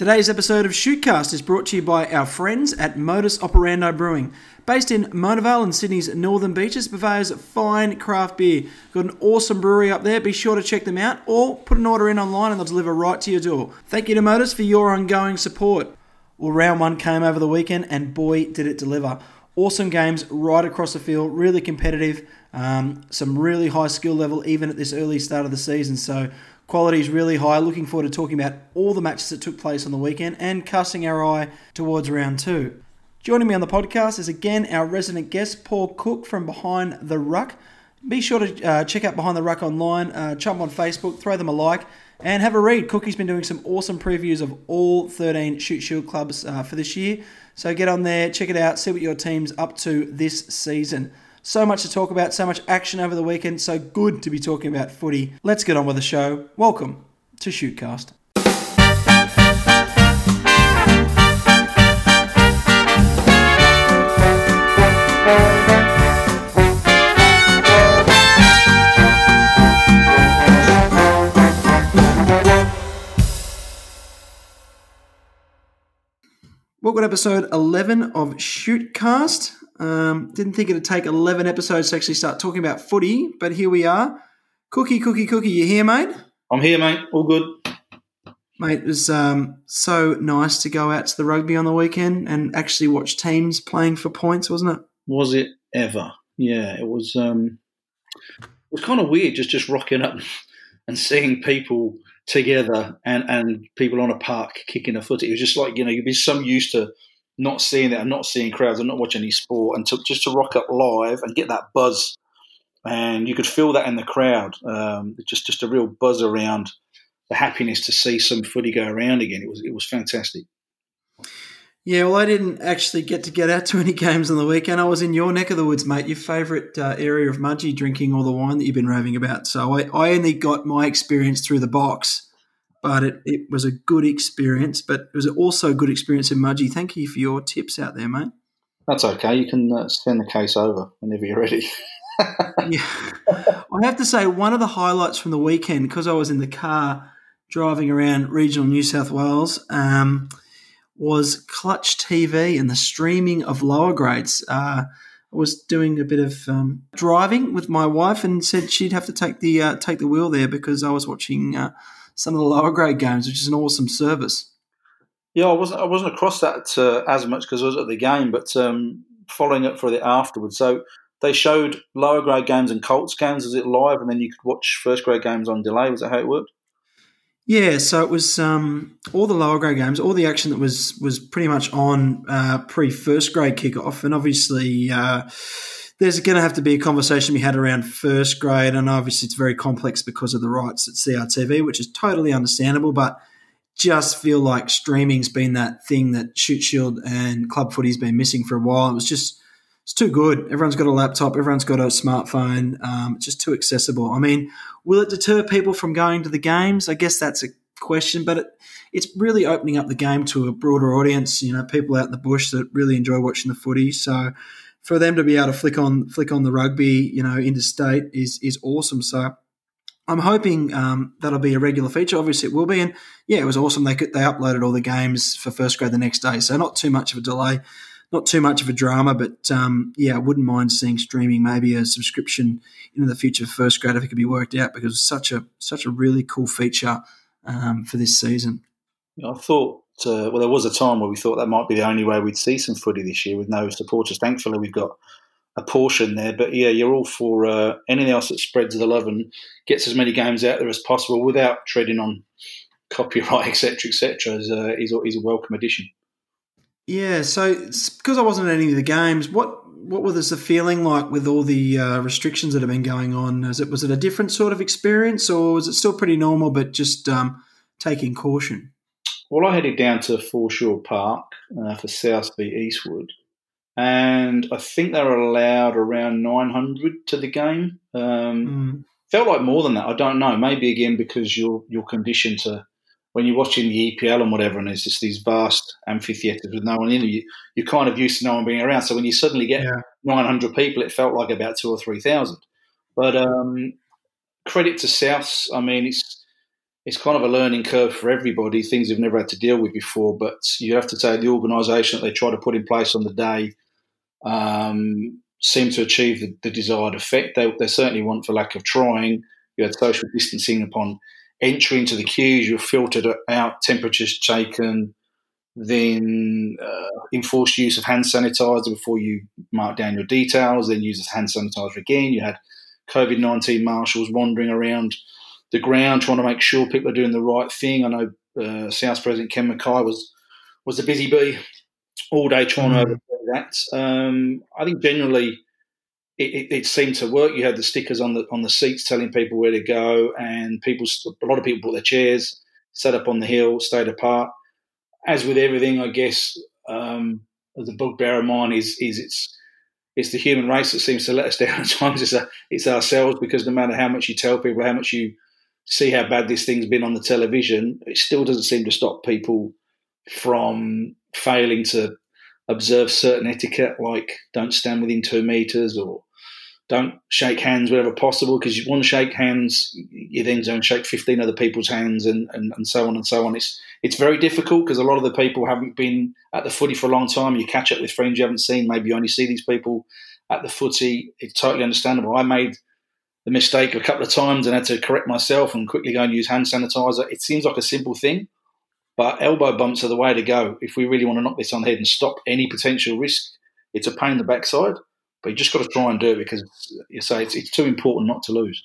Today's episode of Shootcast is brought to you by our friends at Modus Operandi Brewing. Based in Mona Vale and Sydney's Northern Beaches, Bavaria's fine craft beer. Got an awesome brewery up there. Be sure to check them out or put an order in online and they'll deliver right to your door. Thank you to Modus for your ongoing support. Well, round one came over the weekend and boy, did it deliver. Awesome games right across the field, really competitive, some really high skill level even at this early start of the season. So quality is really high. Looking forward to talking about all the matches that took place on the weekend and casting our eye towards round two. Joining me on the podcast is again our resident guest, Paul Cook from Behind the Ruck. Be sure to check out Behind the Ruck online, jump on Facebook, throw them a like, and have a read. Cookie's been doing some awesome previews of all 13 Shoot Shield clubs for this year. So get on there, check it out, see what your team's up to this season. So much to talk about, so much action over the weekend, so good to be talking about footy. Let's get on with the show. Welcome to Shootcast. Welcome to episode 11 of Shootcast. Didn't think it'd take 11 episodes to actually start talking about footy, but here we are. Cookie, you here, mate? I'm here, mate. All good. Mate, it was so nice to go out to the rugby on the weekend and actually watch teams playing for points, wasn't it? Was it ever? Yeah, it was kind of weird just rocking up and seeing people together and people on a park kicking a footy. It was just like, you'd be so used to not seeing that and not seeing crowds and not watching any sport, and to rock up live and get that buzz. And you could feel that in the crowd, just a real buzz around the happiness to see some footy go around again. It was fantastic. Yeah, well, I didn't actually get out to any games on the weekend. I was in your neck of the woods, mate, your favourite area of Mudgee, drinking all the wine that you've been raving about. So I only got my experience through the box, but it was a good experience. But it was also a good experience in Mudgee. Thank you for your tips out there, mate. That's okay. You can send the case over whenever you're ready. Yeah. I have to say, one of the highlights from the weekend, because I was in the car driving around regional New South Wales, was Clutch TV and the streaming of lower grades. I was doing a bit of driving with my wife and said she'd have to take the wheel there because I was watching some of the lower grade games, which is an awesome service. Yeah, I wasn't across that as much because I was at the game, but following it for the afterwards. So they showed lower grade games and Colts games. Was it live, and then you could watch first grade games on delay? Was that how it worked? Yeah, so it was all the lower grade games, all the action that was pretty much on pre-first grade kickoff. And obviously there's going to have to be a conversation we had around first grade, and obviously it's very complex because of the rights at CRTV, which is totally understandable, but just feel like streaming's been that thing that Shoot Shield and club footy's been missing for a while. It was just – it's too good. Everyone's got a laptop. Everyone's got a smartphone. It's just too accessible. I mean – will it deter people from going to the games? I guess that's a question, but it's really opening up the game to a broader audience, people out in the bush that really enjoy watching the footy. So for them to be able to flick on the rugby, interstate is awesome. So I'm hoping that'll be a regular feature. Obviously it will be. And, yeah, it was awesome. They uploaded all the games for first grade the next day, so not too much of a delay, not too much of a drama, but, I wouldn't mind seeing streaming, maybe a subscription in the future for first grade if it could be worked out, because it's such a really cool feature for this season. I thought, there was a time where we thought that might be the only way we'd see some footy this year with no supporters. Thankfully, we've got a portion there. But, yeah, you're all for anything else that spreads the love and gets as many games out there as possible without treading on copyright, et cetera, is a welcome addition. Yeah, so because I wasn't at any of the games, what was the feeling like with all the restrictions that have been going on? Was it a different sort of experience, or was it still pretty normal but just taking caution? Well, I headed down to Foreshore Park for South v Eastwood, and I think they were allowed around 900 to the game. Felt like more than that. I don't know. Maybe again because you're conditioned to. When you're watching the EPL and whatever, and it's just these vast amphitheatres with no one in, you're kind of used to no one being around. So when you suddenly get 900 people, it felt like about 2,000 or 3,000. But credit to Souths. I mean, it's it's kind of a learning curve for everybody, things they've never had to deal with before. But you have to say the organisation that they try to put in place on the day seemed to achieve the desired effect. They certainly weren't for lack of trying. You had social distancing upon entry into the queues. You filtered out, temperatures taken, then enforced use of hand sanitizer before you marked down your details, then used hand sanitizer again. You had COVID-19 marshals wandering around the ground trying to make sure people are doing the right thing. I know South President Ken McKay was a busy bee all day trying to overdo that. I think generally it seemed to work. You had the stickers on the seats telling people where to go, and a lot of people brought their chairs, sat up on the hill, stayed apart. As with everything, I guess the bugbear of mine is it's the human race that seems to let us down at times. It's ourselves, because no matter how much you tell people, how much you see how bad this thing's been on the television, it still doesn't seem to stop people from failing to observe certain etiquette, like don't stand within 2 meters or don't shake hands wherever possible, because you want to shake hands, you then don't shake 15 other people's hands and so on and so on. It's very difficult because a lot of the people haven't been at the footy for a long time. You catch up with friends you haven't seen. Maybe you only see these people at the footy. It's totally understandable. I made the mistake a couple of times and had to correct myself and quickly go and use hand sanitizer. It seems like a simple thing, but elbow bumps are the way to go if we really want to knock this on the head and stop any potential risk. It's a pain in the backside, but you just got to try and do it because, you say, it's too important not to lose.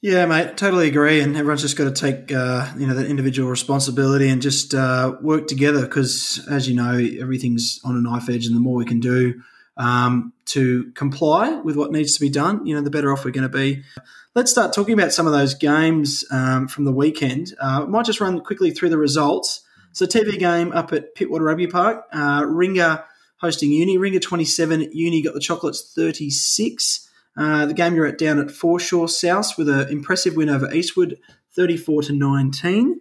Yeah, mate, totally agree. And everyone's just got to take that individual responsibility and just work together, because, as you know, everything's on a knife edge, and the more we can do to comply with what needs to be done, the better off we're going to be. Let's start talking about some of those games from the weekend. I might just run quickly through the results. So TV game up at Pitwater Rugby Park, Ringga hosting Uni. Ringga 27, Uni got the chocolates 36. The game you're at down at Foreshore, South, with an impressive win over Eastwood, 34-19.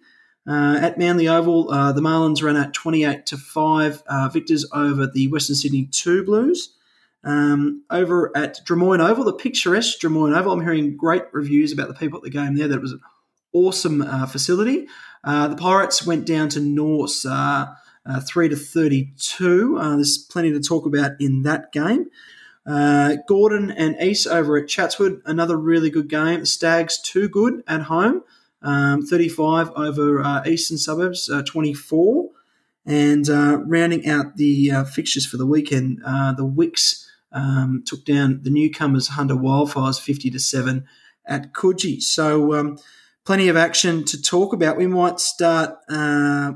At Manly Oval, the Marlins ran at 28-5, victors over the Western Sydney 2 Blues. Over at Drummoyne Oval, the picturesque Drummoyne Oval, I'm hearing great reviews about the people at the game there. That was an awesome facility. The Pirates went down to Norse 3-32. There's plenty to talk about in that game. Gordon and East over at Chatswood, another really good game. Stags too good at home, 35 over Eastern Suburbs, 24. And rounding out the fixtures for the weekend, the Wicks took down the newcomers Hunter Wildfires 50-7 at Coogee. So plenty of action to talk about. We might start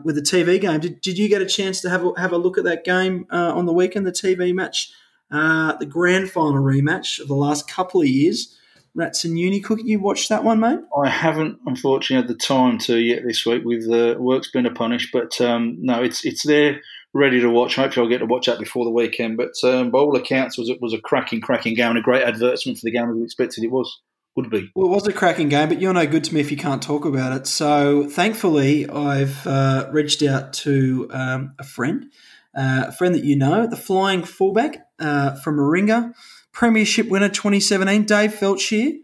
with the TV game. Did you get a chance to have a look at that game on the weekend, the TV match? The grand final rematch of the last couple of years, Rats and Uni. Cook, you watched that one, mate? I haven't, unfortunately, had the time to yet this week with the work's been unpunished. But, no, it's there ready to watch. Hopefully I'll get to watch that before the weekend. But by all accounts, it was a cracking game and a great advertisement for the game, as we expected it was. Would be. Well, it was a cracking game, but you're no good to me if you can't talk about it. So, thankfully, I've reached out to a friend that you know, the flying fullback from Moringa, Premiership winner 2017, Dave Felch here.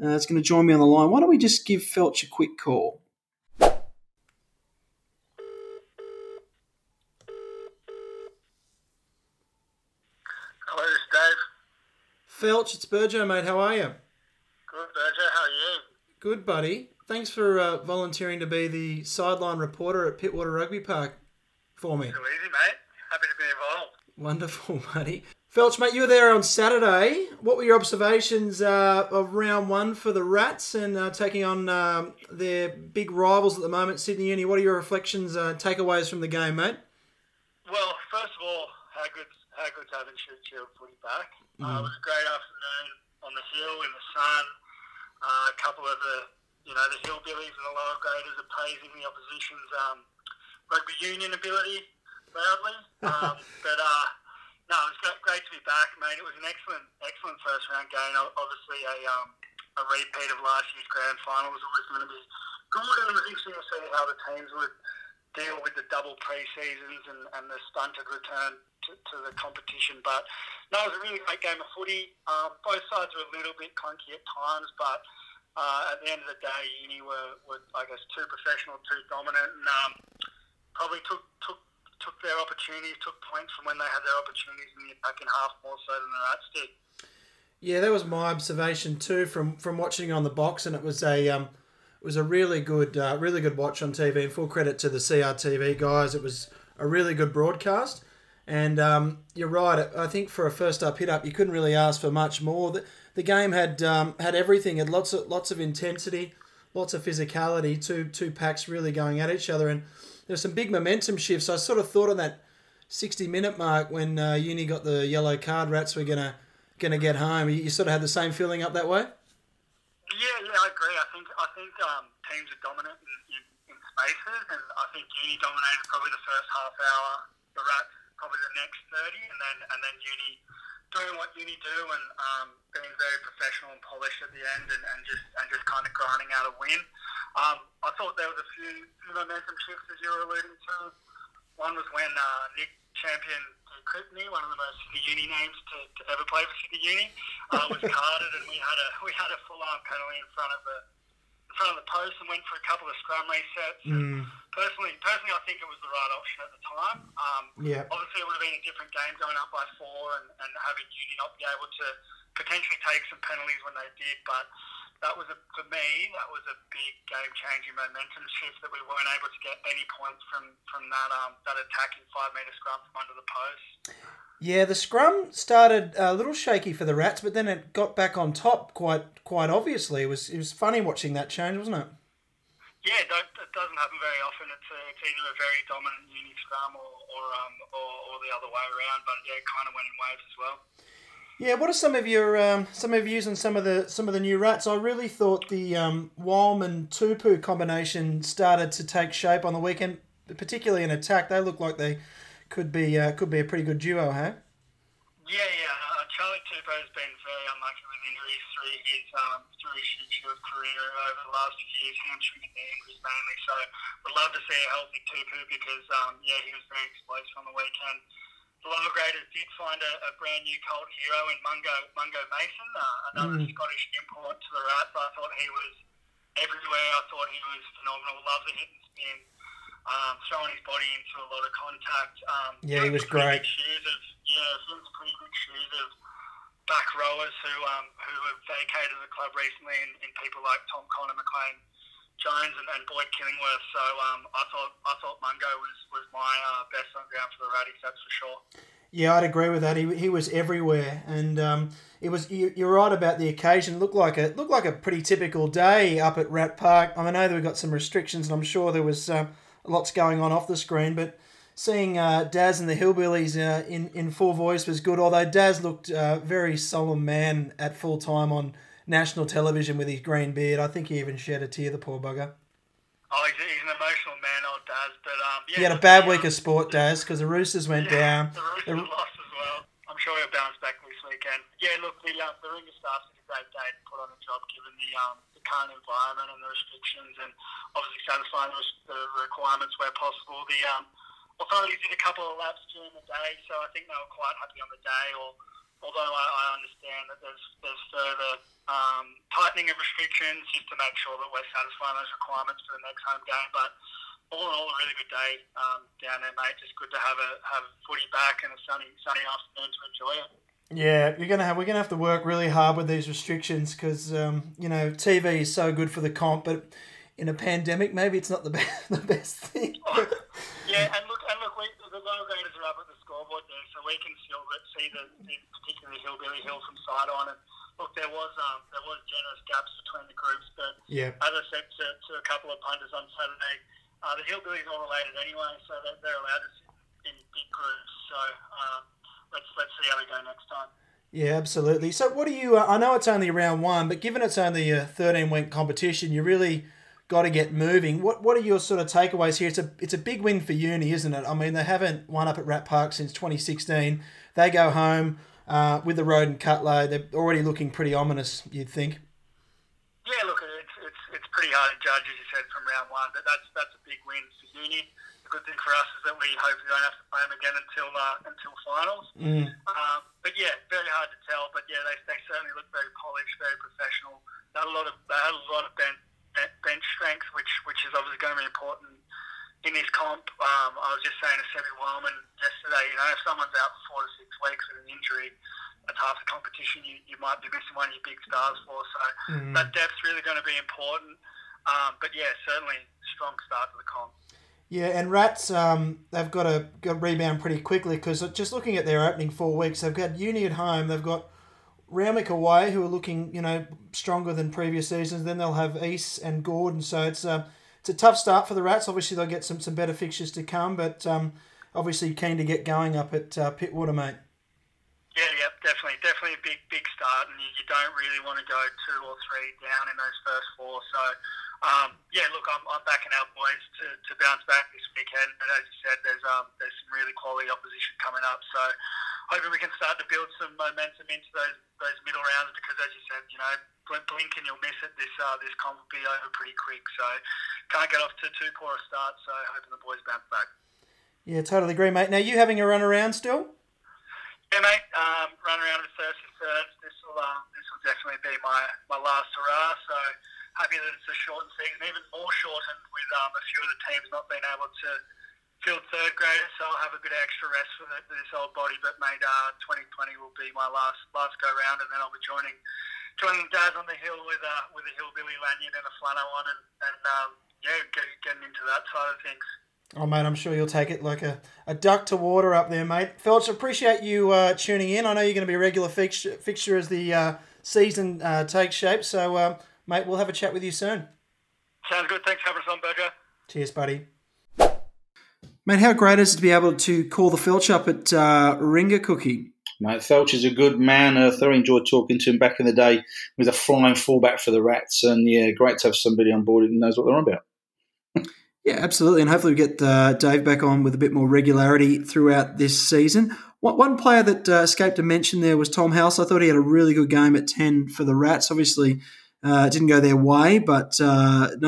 It's going to join me on the line. Why don't we just give Felch a quick call? Hello, it's Dave. Felch, it's Berjo, mate. How are you? Good, Berjo. How are you? Good, buddy. Thanks for volunteering to be the sideline reporter at Pitwater Rugby Park for me. Too easy, mate. Happy to be involved. Wonderful, buddy. Felch, mate, you were there on Saturday. What were your observations of round one for the Rats and taking on their big rivals at the moment, Sydney Uni? What are your reflections, takeaways from the game, mate? Well, first of all, how good to have a Shoot Shield footy back. It was a great afternoon on the hill in the sun. A couple of the hillbillies and the lower graders appraising the opposition's rugby union ability. Loudly, but it was great to be back, mate. It was an excellent first round game. Obviously, a repeat of last year's grand final was always going to be good, and it was interesting to see how the teams would deal with the double pre-seasons and the stunted return to the competition. But no, it was a really great game of footy. Both sides were a little bit clunky at times, but At the end of the day, uni were I guess too professional, too dominant, and probably took their opportunities, took points from when they had their opportunities in the attacking half more so than the Rats did. Yeah, that was my observation too from watching on the box, and it was a really good watch on TV. And full credit to the CRTV guys, it was a really good broadcast. And you're right. I think for a first-up hit-up, you couldn't really ask for much more. The game had everything. Had lots of intensity, lots of physicality. Two packs really going at each other, and there were some big momentum shifts. I sort of thought on that 60-minute mark when Uni got the yellow card, Rats were gonna get home. You sort of had the same feeling up that way. Yeah, I agree. I think teams are dominant in spaces, and I think Uni dominated probably the first half hour. The Rats probably the next 30, and then Uni doing what Uni do and being very professional and polished at the end and just kind of grinding out a win. I thought there was a few momentum shifts as you were alluding to. One was when Nick Champion, one of the most Sydney Uni names to ever play for Sydney Uni, was carded, and we had a full arm penalty in front of the post and went for a couple of scrum resets. Mm. Personally, I think it was the right option at the time. Obviously, it would have been a different game going up by four and having Uni not be able to potentially take some penalties when they did. But that was, for me, that was a big game-changing momentum shift that we weren't able to get any points from that attacking 5-metre scrum from under the post. Yeah, the scrum started a little shaky for the Rats, but then it got back on top quite obviously. It was funny watching that change, wasn't it? Yeah, that doesn't happen very often. It's either a very dominant Uni scrum or the other way around, but yeah, it kind of went in waves as well. Yeah, what are some of your views on some of the new Rats? I really thought the Wildman Tupu combination started to take shape on the weekend, particularly in attack. They looked like they could be a pretty good duo, hey? Yeah. Charlie Tupu has been very unlucky with injuries through his Shoot Shield career over the last few years, hamstring and knee injuries mainly. So we'd love to see a healthy Tupu because he was very explosive on the weekend. The lower graders did find a brand new cult hero in Mungo Mason, another Scottish import to the Rats. I thought he was everywhere. I thought he was phenomenal. Loved the hit and spin, throwing his body into a lot of contact. He was great. Some pretty good shoes of back rowers who have vacated the club recently, in people like Tom Conner, McLean Jones and Boyd Killingworth, so I thought Mungo was my best on ground for the Raddies, that's for sure. Yeah, I'd agree with that. He was everywhere, and it was. You're right about the occasion. Looked like a pretty typical day up at Rat Park. I know that we got some restrictions, and I'm sure there was lots going on off the screen, but seeing Daz and the Hillbillies in full voice was good. Although Daz looked a very solemn man at full time on national television with his green beard. I think he even shed a tear, the poor bugger. Oh, he's an emotional man, old Daz. But he had a bad week of sport, Daz, because the Roosters went down. The Roosters lost as well. I'm sure he'll bounce back this weekend. Yeah, look, the Ringer staff did a great day to put on a job given the current environment and the restrictions, and obviously satisfying the requirements where possible. The authorities did a couple of laps during the day, so I think they were quite happy on the day. Although I understand that there's further tightening of restrictions just to make sure that we're satisfying those requirements for the next home game. But all in all, a really good day down there, mate. Just good to have footy back and a sunny afternoon to enjoy it. Yeah, we're gonna have to work really hard with these restrictions because TV is so good for the comp, but in a pandemic, maybe it's not the best thing. Yeah, and look, the lower graders are up at the scoreboard there, so we can still see the particularly Hillbilly Hill from side on. And look, there was generous gaps between the groups, but as I said to a couple of punters on Saturday, the Hillbillies are all related anyway, so they're allowed to sit in big groups. So let's see how we go next time. Yeah, absolutely. So what do you? I know it's only round one, but given it's only a 13-week competition, you really got to get moving. What are your sort of takeaways here? It's a big win for Uni, isn't it? I mean, they haven't won up at Rat Park since 2016. They go home with the Roden Cutler. They're already looking pretty ominous, you'd think. Yeah, look, it's pretty hard to judge, as you said, from round one, but that's a big win for Uni. The good thing for us is that we hopefully don't have to play them again until finals. But But yeah, very hard to tell. But yeah, they certainly look very polished, very professional. They had a lot of bench strength, which is obviously going to be important in this comp. I was just saying to Semi Wellman yesterday, you know, if someone's out for 4 to 6 weeks with an injury, that's half the competition. You might be missing one of your big stars for. So that depth's really going to be important. But yeah, certainly strong start to the comp. Yeah, and Rats, they've got to rebound pretty quickly because just looking at their opening 4 weeks, they've got Uni at home, they've got Raumick away, who are looking, you know, stronger than previous seasons. Then they'll have East and Gordon, so it's a tough start for the Rats. Obviously, they'll get some better fixtures to come, but obviously keen to get going up at Pitwater, mate. Yeah, definitely a big start, and you don't really want to go 2 or 3 down in those first 4, so... look, I'm backing our boys to bounce back this weekend. But as you said, there's some really quality opposition coming up. So hoping we can start to build some momentum into those middle rounds because, as you said, you know, blink and you'll miss it. This comp will be over pretty quick. So can't get off to too poor a start. So hoping the boys bounce back. Yeah, totally agree, mate. Now, you having a run around still? Yeah, mate. Run around at first and third. This will definitely be my last hurrah. So. Happy that it's a shortened season, even more shortened with a few of the teams not being able to field third graders, so I'll have a bit of extra rest for this old body. But mate, 2020 will be my last go round, and then I'll be joining Daz on the hill with a hillbilly lanyard and a flannel on, and getting into that side of things. Oh mate, I'm sure you'll take it like a duck to water up there, mate. Felch, appreciate you tuning in. I know you're going to be a regular fixture as the season takes shape, so. Mate, we'll have a chat with you soon. Sounds good. Thanks for having us on, Berjo. Cheers, buddy. Mate, how great is it to be able to call the Felch up at Warringah, Coogee? Mate, Felch is a good man. I thoroughly enjoyed talking to him back in the day with a flying fullback for the Rats. And, yeah, great to have somebody on board who knows what they're on about. Yeah, absolutely. And hopefully we get Dave back on with a bit more regularity throughout this season. One player that escaped a mention there was Tom House. I thought he had a really good game at 10 for the Rats. Obviously... it didn't go their way, but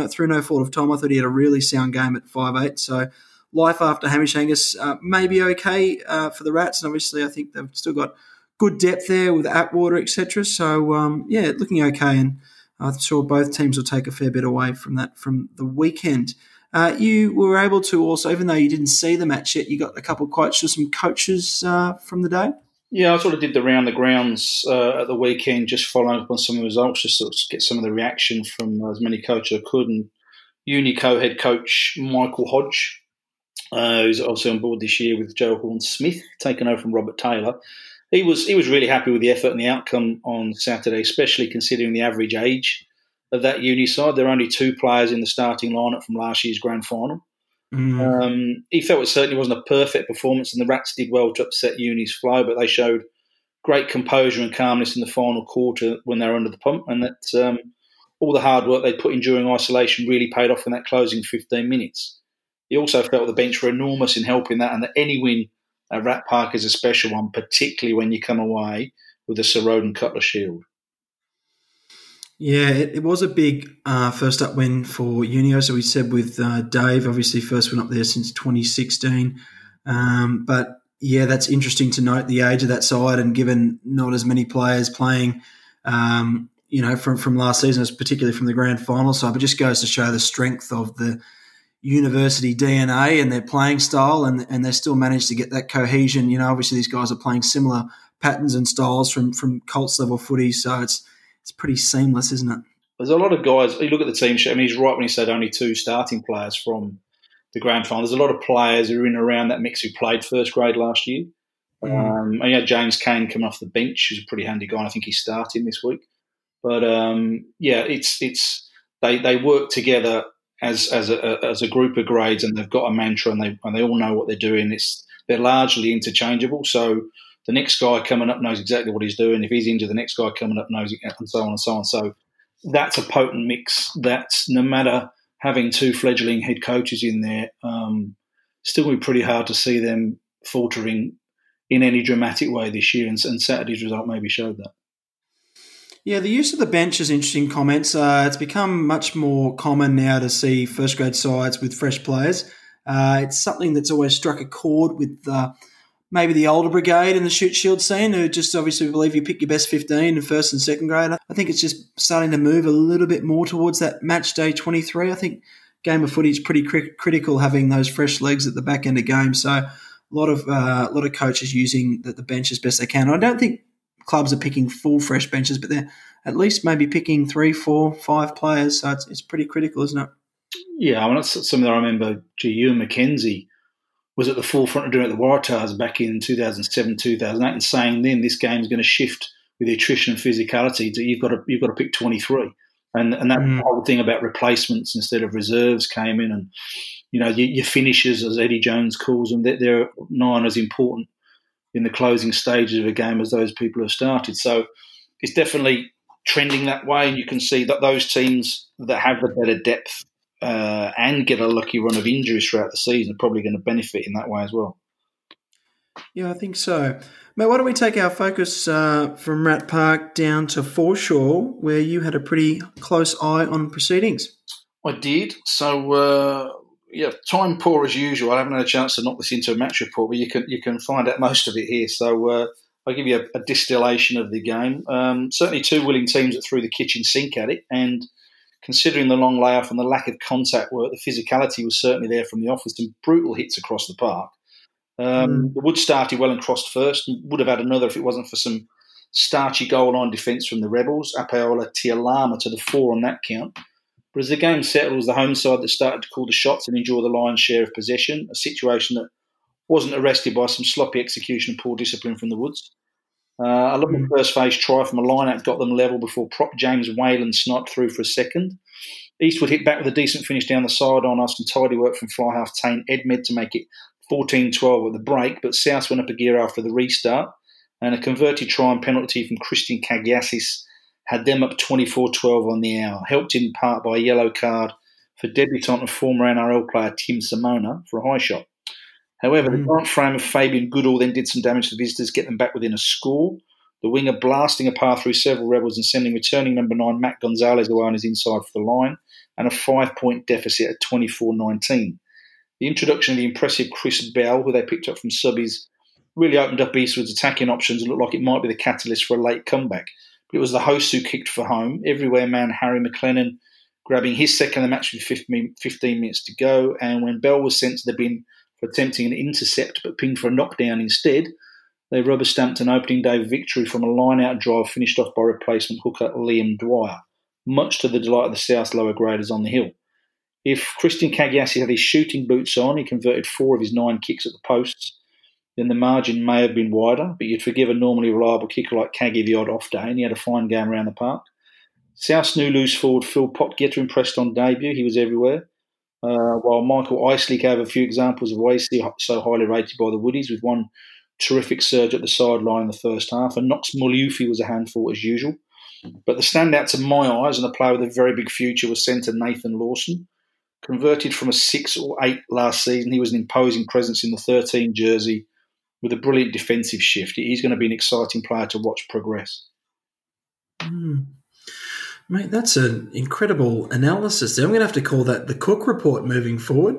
through no fault of Tom, I thought he had a really sound game at 5'8". So life after Hamish Angus may be okay for the Rats, and obviously I think they've still got good depth there with Atwater, etc. So, looking okay, and I'm sure both teams will take a fair bit away from that from the weekend. You were able to also, even though you didn't see the match yet, you got a couple of quotes from some coaches from the day. Yeah, I sort of did the round the grounds at the weekend, just following up on some of the results, just to get some of the reaction from as many coaches as I could. And Unico head coach Michael Hodge, who's also on board this year with Joe Horne-Smith, taken over from Robert Taylor. He was really happy with the effort and the outcome on Saturday, especially considering the average age of that Uni side. There are only 2 players in the starting lineup from last year's grand final. He felt it certainly wasn't a perfect performance, and the Rats did well to upset Uni's flow, but they showed great composure and calmness in the final quarter when they were under the pump, and that all the hard work they put in during isolation really paid off in that closing 15 minutes. He also felt the bench were enormous in helping that, and that any win at Rat Park is a special one, particularly when you come away with the Sir Roden Cutler Shield. Yeah, it was a big first-up win for Unio. So we said with Dave, obviously first one up there since 2016. But, yeah, that's interesting to note the age of that side and given not as many players playing, from last season, particularly from the grand final side. But it just goes to show the strength of the university DNA and their playing style, and they still managed to get that cohesion. You know, obviously these guys are playing similar patterns and styles from Colts-level footy, so it's pretty seamless, isn't it? There's a lot of guys. You look at the team sheet. I mean, he's right when he said only 2 starting players from the grand final. There's a lot of players who are in and around that mix who played first grade last year. And you had James Kane come off the bench, who's a pretty handy guy. I think he's starting this week. But it's they work together as a group of grades, and they've got a mantra, and they all know what they're doing. They're largely interchangeable. So. The next guy coming up knows exactly what he's doing. If he's injured, the next guy coming up knows, and so on and so on. So that's a potent mix. That's, no matter having 2 fledgling head coaches in there, still be pretty hard to see them faltering in any dramatic way this year, and Saturday's result maybe showed that. Yeah, the use of the bench is interesting comments. It's become much more common now to see first-grade sides with fresh players. It's something that's always struck a chord with maybe the older brigade in the Shoot Shield scene who just obviously believe you pick your best 15 in first and second grade. I think it's just starting to move a little bit more towards that match day 23. I think game of footy is pretty critical having those fresh legs at the back end of game. So a lot of coaches using the bench as best they can. I don't think clubs are picking full fresh benches, but they're at least maybe picking 3, 4, 5 players. So it's pretty critical, isn't it? Yeah, I mean, that's something that I remember. Ewan McKenzie was at the forefront of doing it at the Waratahs back in 2007, 2008, and saying then this game is going to shift with attrition and physicality. To you've got to pick 23, and that whole thing about replacements instead of reserves came in, and you know your finishers, as Eddie Jones calls them, they're nine as important in the closing stages of a game as those people have started. So it's definitely trending that way, and you can see that those teams that have the better depth and get a lucky run of injuries throughout the season are probably going to benefit in that way as well. Yeah, I think so. Mate, why don't we take our focus from Rat Park down to Foreshore, where you had a pretty close eye on proceedings. I did. So, time poor as usual. I haven't had a chance to knock this into a match report, but you can find out most of it here. So I'll give you a distillation of the game. Certainly two willing teams that threw the kitchen sink at it, and considering the long layoff and the lack of contact work, the physicality was certainly there from the off with some brutal hits across the park. The Wood started well and crossed first and would have had another if it wasn't for some starchy goal line defence from the Rebels. Apeola Tialama to the 4 on that count. But as the game settled, it was the home side that started to call the shots and enjoy the lion's share of possession, a situation that wasn't arrested by some sloppy execution and poor discipline from the Woods. I love the first phase try from a line-out, got them level before prop James Whalen sniped through for a second. Eastwood hit back with a decent finish down the side on us and tidy work from fly-half Tane Edmed to make it 14-12 at the break, but South went up a gear after the restart, and a converted try and penalty from Christian Kagiasis had them up 24-12 on the hour, helped in part by a yellow card for debutant and former NRL player Tim Simona for a high shot. However, the front frame of Fabian Goodall then did some damage to the visitors, get them back within a score. The winger blasting a path through several Rebels and sending returning number 9 Matt Gonzalez away on his inside for the line, and a 5-point deficit at 24-19. The introduction of the impressive Chris Bell, who they picked up from subbies, really opened up Eastwood's attacking options and looked like it might be the catalyst for a late comeback. But it was the hosts who kicked for home. Everywhere man Harry McLennan grabbing his second of the match with 15 minutes to go, and when Bell was sent to the bin for attempting an intercept but pinged for a knockdown instead, they rubber-stamped an opening day victory from a line-out drive finished off by replacement hooker Liam Dwyer, much to the delight of the South lower graders on the hill. If Christian Kagiasis had his shooting boots on, he converted 4 of his 9 kicks at the posts, then the margin may have been wider, but you'd forgive a normally reliable kicker like Kagi the odd off day, and he had a fine game around the park. South's new loose forward Phil Potgetter impressed on debut. He was everywhere. While Michael Isley gave a few examples of why he's so highly rated by the Woodies, with one terrific surge at the sideline in the first half, and Knox Muliufi was a handful as usual. But the standout to my eyes and a player with a very big future was centre Nathan Lawson. Converted from a 6 or 8 last season, he was an imposing presence in the 13 jersey with a brilliant defensive shift. He's going to be an exciting player to watch progress. Mate, that's an incredible analysis there. I'm going to have to call that the Cook Report moving forward.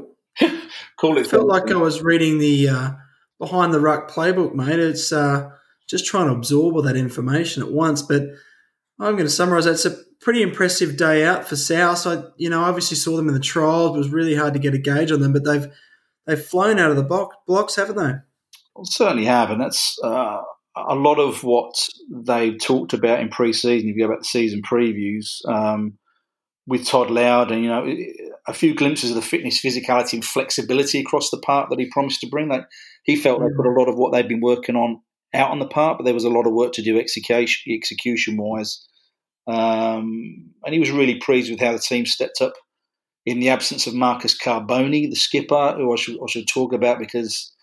Call it. I felt like I was reading the Behind the Ruck playbook, mate. It's just trying to absorb all that information at once. But I'm going to summarise that. It's a pretty impressive day out for South. I obviously saw them in the trials. It was really hard to get a gauge on them, but they've flown out of the blocks, haven't they? Well, certainly have, and that's a lot of what they talked about in pre-season. If you go back to season previews with Todd Loud, and a few glimpses of the fitness, physicality, and flexibility across the park that he promised to bring. That he felt they put a lot of what they've been working on out on the park, but there was a lot of work to do execution-wise. And he was really pleased with how the team stepped up in the absence of Marcus Carboni, the skipper, who I should talk about because.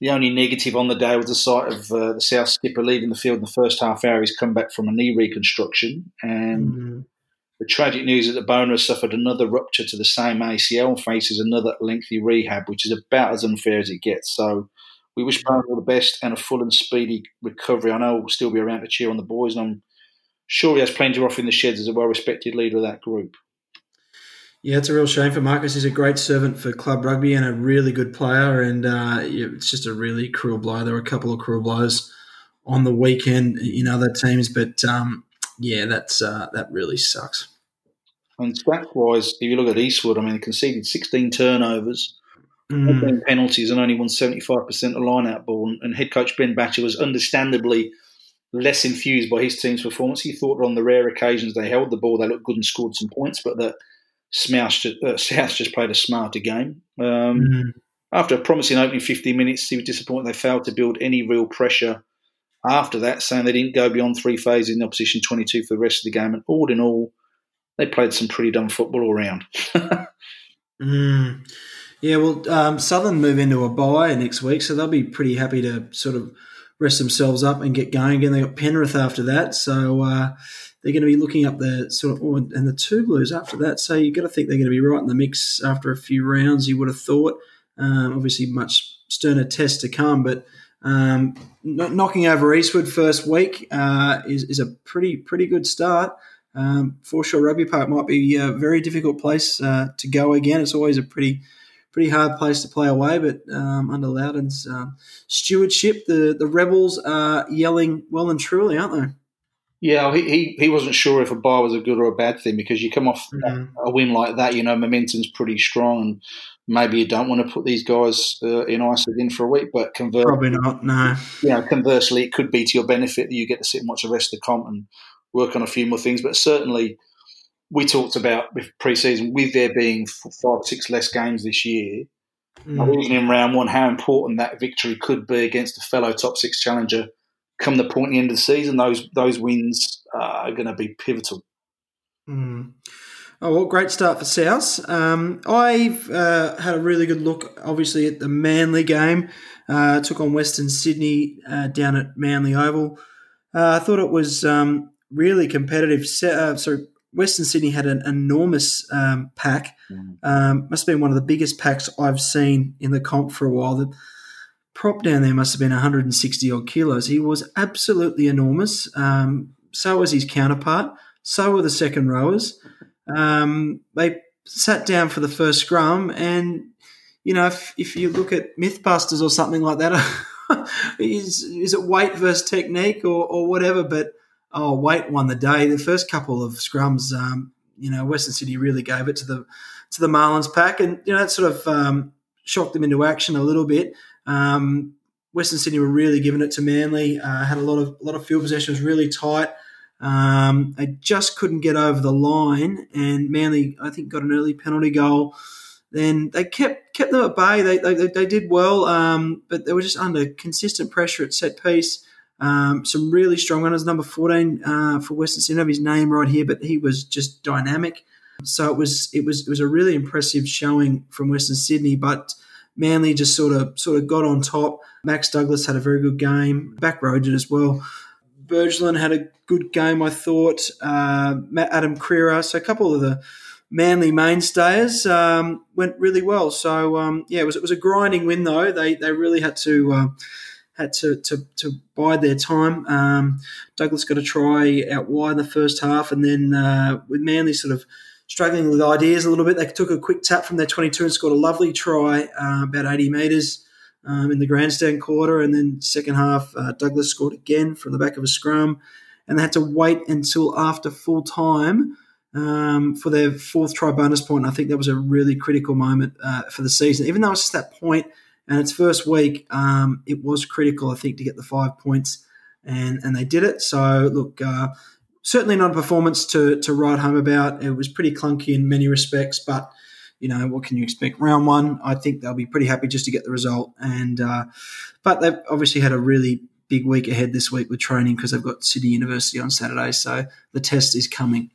The only negative on the day was the sight of the South skipper leaving the field in the first half hour. He's come back from a knee reconstruction. And the tragic news is that Boner has suffered another rupture to the same ACL and faces another lengthy rehab, which is about as unfair as it gets. So we wish Boner all the best and a full and speedy recovery. I know we'll still be around to cheer on the boys, and I'm sure he has plenty to offer in the sheds as a well-respected leader of that group. Yeah, it's a real shame for Marcus. He's a great servant for club rugby and a really good player, and it's just a really cruel blow. There were a couple of cruel blows on the weekend in other teams, but that really sucks. And stats-wise, if you look at Eastwood, I mean, they conceded 16 turnovers, 14 penalties, and only won 75% of line-out ball. And head coach Ben Batcher was understandably less enthused by his team's performance. He thought that on the rare occasions they held the ball, they looked good and scored some points, but that South just played a smarter game. After a promising opening 15 minutes, he was disappointed they failed to build any real pressure after that, saying they didn't go beyond three phases in opposition 22 for the rest of the game. And all in all, they played some pretty dumb football all round. Yeah, well, Southern move into a bye next week, so they'll be pretty happy to sort of rest themselves up and get going again. They got Penrith after that, so they're going to be looking up the sort of and the two Blues after that. So you've got to think they're going to be right in the mix after a few rounds. You would have thought, obviously, much sterner tests to come. But knocking over Eastwood first week is a pretty good start. Foreshore Rugby Park might be a very difficult place to go again. It's always a pretty hard place to play away, but under Loudon's stewardship, the Rebels are yelling well and truly, aren't they? Yeah, he wasn't sure if a bye was a good or a bad thing, because you come off a win like that, you know, momentum's pretty strong, and maybe you don't want to put these guys in ice again for a week, but probably not, no. You know, conversely, it could be to your benefit that you get to sit and watch the rest of the comp and work on a few more things, but certainly – we talked about pre-season, with there being 5 or 6 less games this year, losing in round one, how important that victory could be against a fellow top six challenger come the point at the end of the season. Those wins are going to be pivotal. Oh, well, great start for Souths. I've had a really good look, obviously, at the Manly game. Took on Western Sydney down at Manly Oval. I thought it was really competitive. Western Sydney had an enormous pack. Must have been one of the biggest packs I've seen in the comp for a while. The prop down there must have been 160-odd kilos. He was absolutely enormous. So was his counterpart. So were the second rowers. They sat down for the first scrum, and, you know, if you look at Mythbusters or something like that, is it weight versus technique or whatever, but – weight won the day. The first couple of scrums, Western Sydney really gave it to the Marlins pack, and you know that sort of shocked them into action a little bit. Western Sydney were really giving it to Manly. Had a lot of field possessions, really tight. They just couldn't get over the line, and Manly, I think, got an early penalty goal. Then they kept them at bay. They did well, but they were just under consistent pressure at set piece. Some really strong runners. Number 14 for Western Sydney, I don't have his name right here, but he was just dynamic. So it was a really impressive showing from Western Sydney. But Manly just sort of got on top. Max Douglas had a very good game. Back row did as well. Bergeland had a good game, I thought. Adam Creera. So a couple of the Manly mainstays went really well. So it was a grinding win though. They really had to. Had to bide their time. Douglas got a try out wide in the first half, and then with Manly sort of struggling with ideas a little bit, they took a quick tap from their 22 and scored a lovely try about 80 metres in the grandstand quarter, and then second half Douglas scored again from the back of a scrum, and they had to wait until after full time for their fourth try bonus point. And I think that was a really critical moment for the season. Even though it's just that point, and its first week, it was critical, I think, to get the 5 points, and they did it. So, look, certainly not a performance to write home about. It was pretty clunky in many respects, but, you know, what can you expect? Round one, I think they'll be pretty happy just to get the result. And but they've obviously had a really big week ahead this week with training, because they've got Sydney University on Saturday, so the test is coming.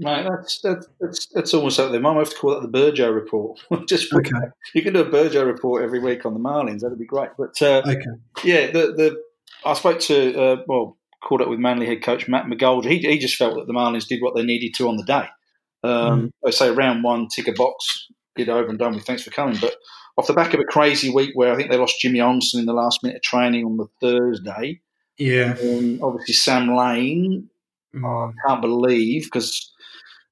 Mate, that's almost up there. Mum, I have to call that the Berjo report. Just okay. You can do a Berjo report every week on the Marlins. That'd be great. But I spoke to caught up with Manly head coach Matt McGoldrick. He just felt that the Marlins did what they needed to on the day. They say round one, tick a box, get over and done with. Thanks for coming. But off the back of a crazy week where I think they lost Jimmy Onsen in the last minute of training on the Thursday. Yeah, obviously Sam Lane. I can't believe because.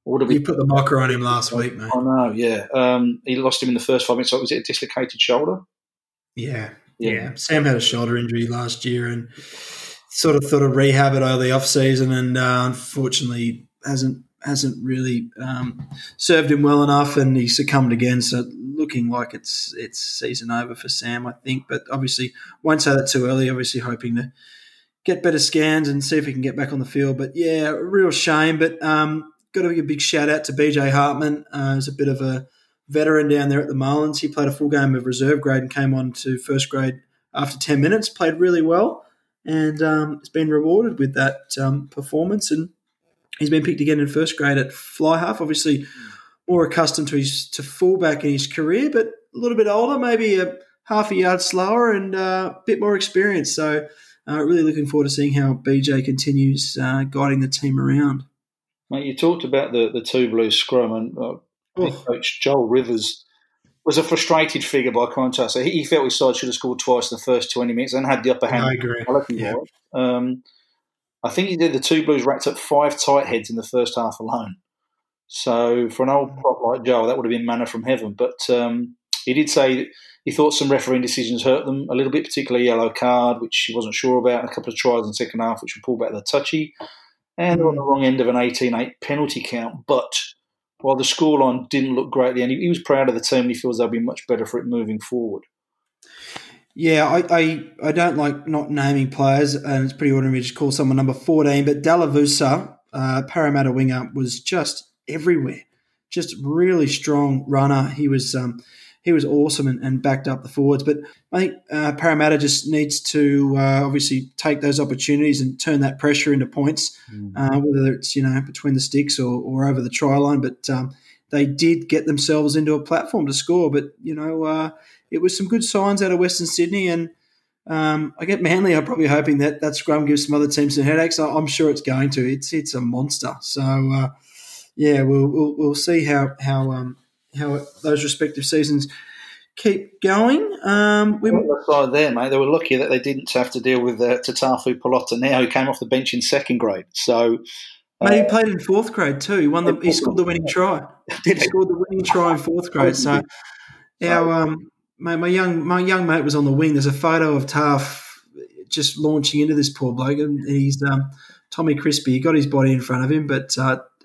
What did we? You put the marker on him last week, mate. Oh no, yeah. He lost him in the first 5 minutes. So was it a dislocated shoulder? Yeah. Sam had a shoulder injury last year and sort of thought of rehab it over the off season, and unfortunately hasn't really served him well enough, and he succumbed again. So looking like it's season over for Sam, I think. But obviously, won't say that too early. Obviously, hoping to get better scans and see if he can get back on the field. But yeah, real shame. But got to give a big shout out to BJ Hartman. He's a bit of a veteran down there at the Marlins. He played a full game of reserve grade and came on to first grade after 10 minutes. Played really well, and has been rewarded with that performance. And he's been picked again in first grade at fly half, obviously more accustomed to fullback in his career, but a little bit older, maybe a half a yard slower and a bit more experience. So really looking forward to seeing how BJ continues guiding the team around. Mate, you talked about the two blue scrum, and coach Joel Rivers was a frustrated figure by contrast. So he felt his side should have scored twice in the first 20 minutes and had the upper hand. I agree. I think he did the two blues racked up 5 tight heads in the first half alone. So for an old prop like Joel, that would have been manna from heaven. But he did say he thought some refereeing decisions hurt them a little bit, particularly a yellow card, which he wasn't sure about, and a couple of tries in the second half, which were pulled back to the touchy. And they're on the wrong end of an 18-8 penalty count. But while the scoreline didn't look great at the end, he was proud of the team and he feels they'll be much better for it moving forward. Yeah, I don't like not naming players, and it's pretty ordinary to call someone number 14, but Dalavusa, Parramatta winger, was just everywhere, just really strong runner. He was awesome and backed up the forwards. But I think Parramatta just needs to obviously take those opportunities and turn that pressure into points, whether it's between the sticks or over the try line. But they did get themselves into a platform to score, but it was some good signs out of Western Sydney, and I get Manly are probably hoping that scrum gives some other teams some headaches. I'm sure it's going to. It's a monster. So we'll see how those respective seasons keep going. We side there, mate. They were lucky that they didn't have to deal with Tatafu Pallotta now, who came off the bench in second grade. So. Mate, he played in fourth grade too. He scored the winning try. He scored the winning try in fourth grade. So. My young mate was on the wing. There's a photo of Taff just launching into this poor bloke, and he's Tommy Crispy. He got his body in front of him, but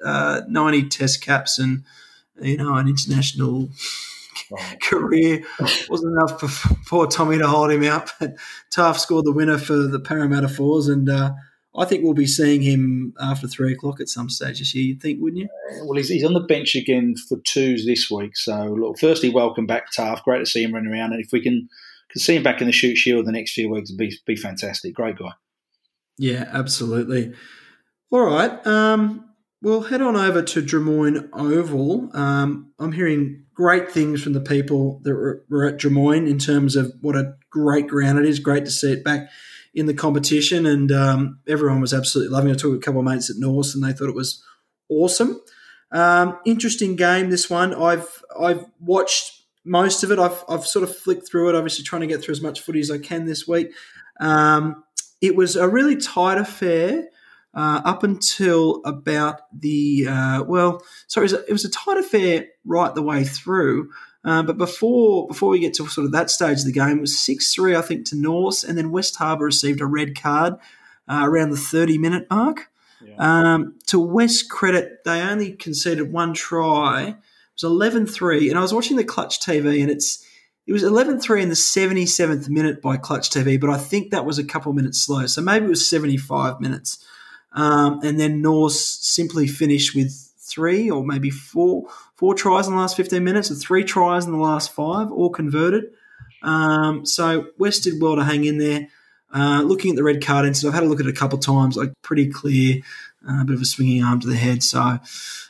90 Test caps and an international career wasn't enough for poor Tommy to hold him out. But Taff scored the winner for the Parramatta Fours, and I think we'll be seeing him after 3:00 at some stage this year, you'd think, wouldn't you? Well, he's on the bench again for twos this week. So, look, firstly, welcome back, Taff. Great to see him running around. And if we can see him back in the Shoot Shield the next few weeks, it'd be fantastic. Great guy. Yeah, absolutely. All right. We'll head on over to Drummoyne Oval. I'm hearing great things from the people that were at Drummoyne in terms of what a great ground it is. Great to see it back in the competition, and everyone was absolutely loving it. I talked to a couple of mates at Norse, and they thought it was awesome. Interesting game, this one. I've watched most of it. I've sort of flicked through it, obviously trying to get through as much footy as I can this week. It was a really tight affair up until about the it was a tight affair right the way through. But before we get to sort of that stage of the game, it was 6-3, I think, to Norse, and then West Harbour received a red card around the 30-minute mark. Yeah. To West's credit, they only conceded one try. It was 11-3, and I was watching the Clutch TV, and it was 11-3 in the 77th minute by Clutch TV, but I think that was a couple minutes slow, so maybe it was 75 minutes. And then Norse simply finished with 3 or maybe four tries in the last 15 minutes and 3 tries in the last 5, all converted. So West did well to hang in there. Looking at the red card incident, I've had a look at it a couple of times, like pretty clear, a bit of a swinging arm to the head. So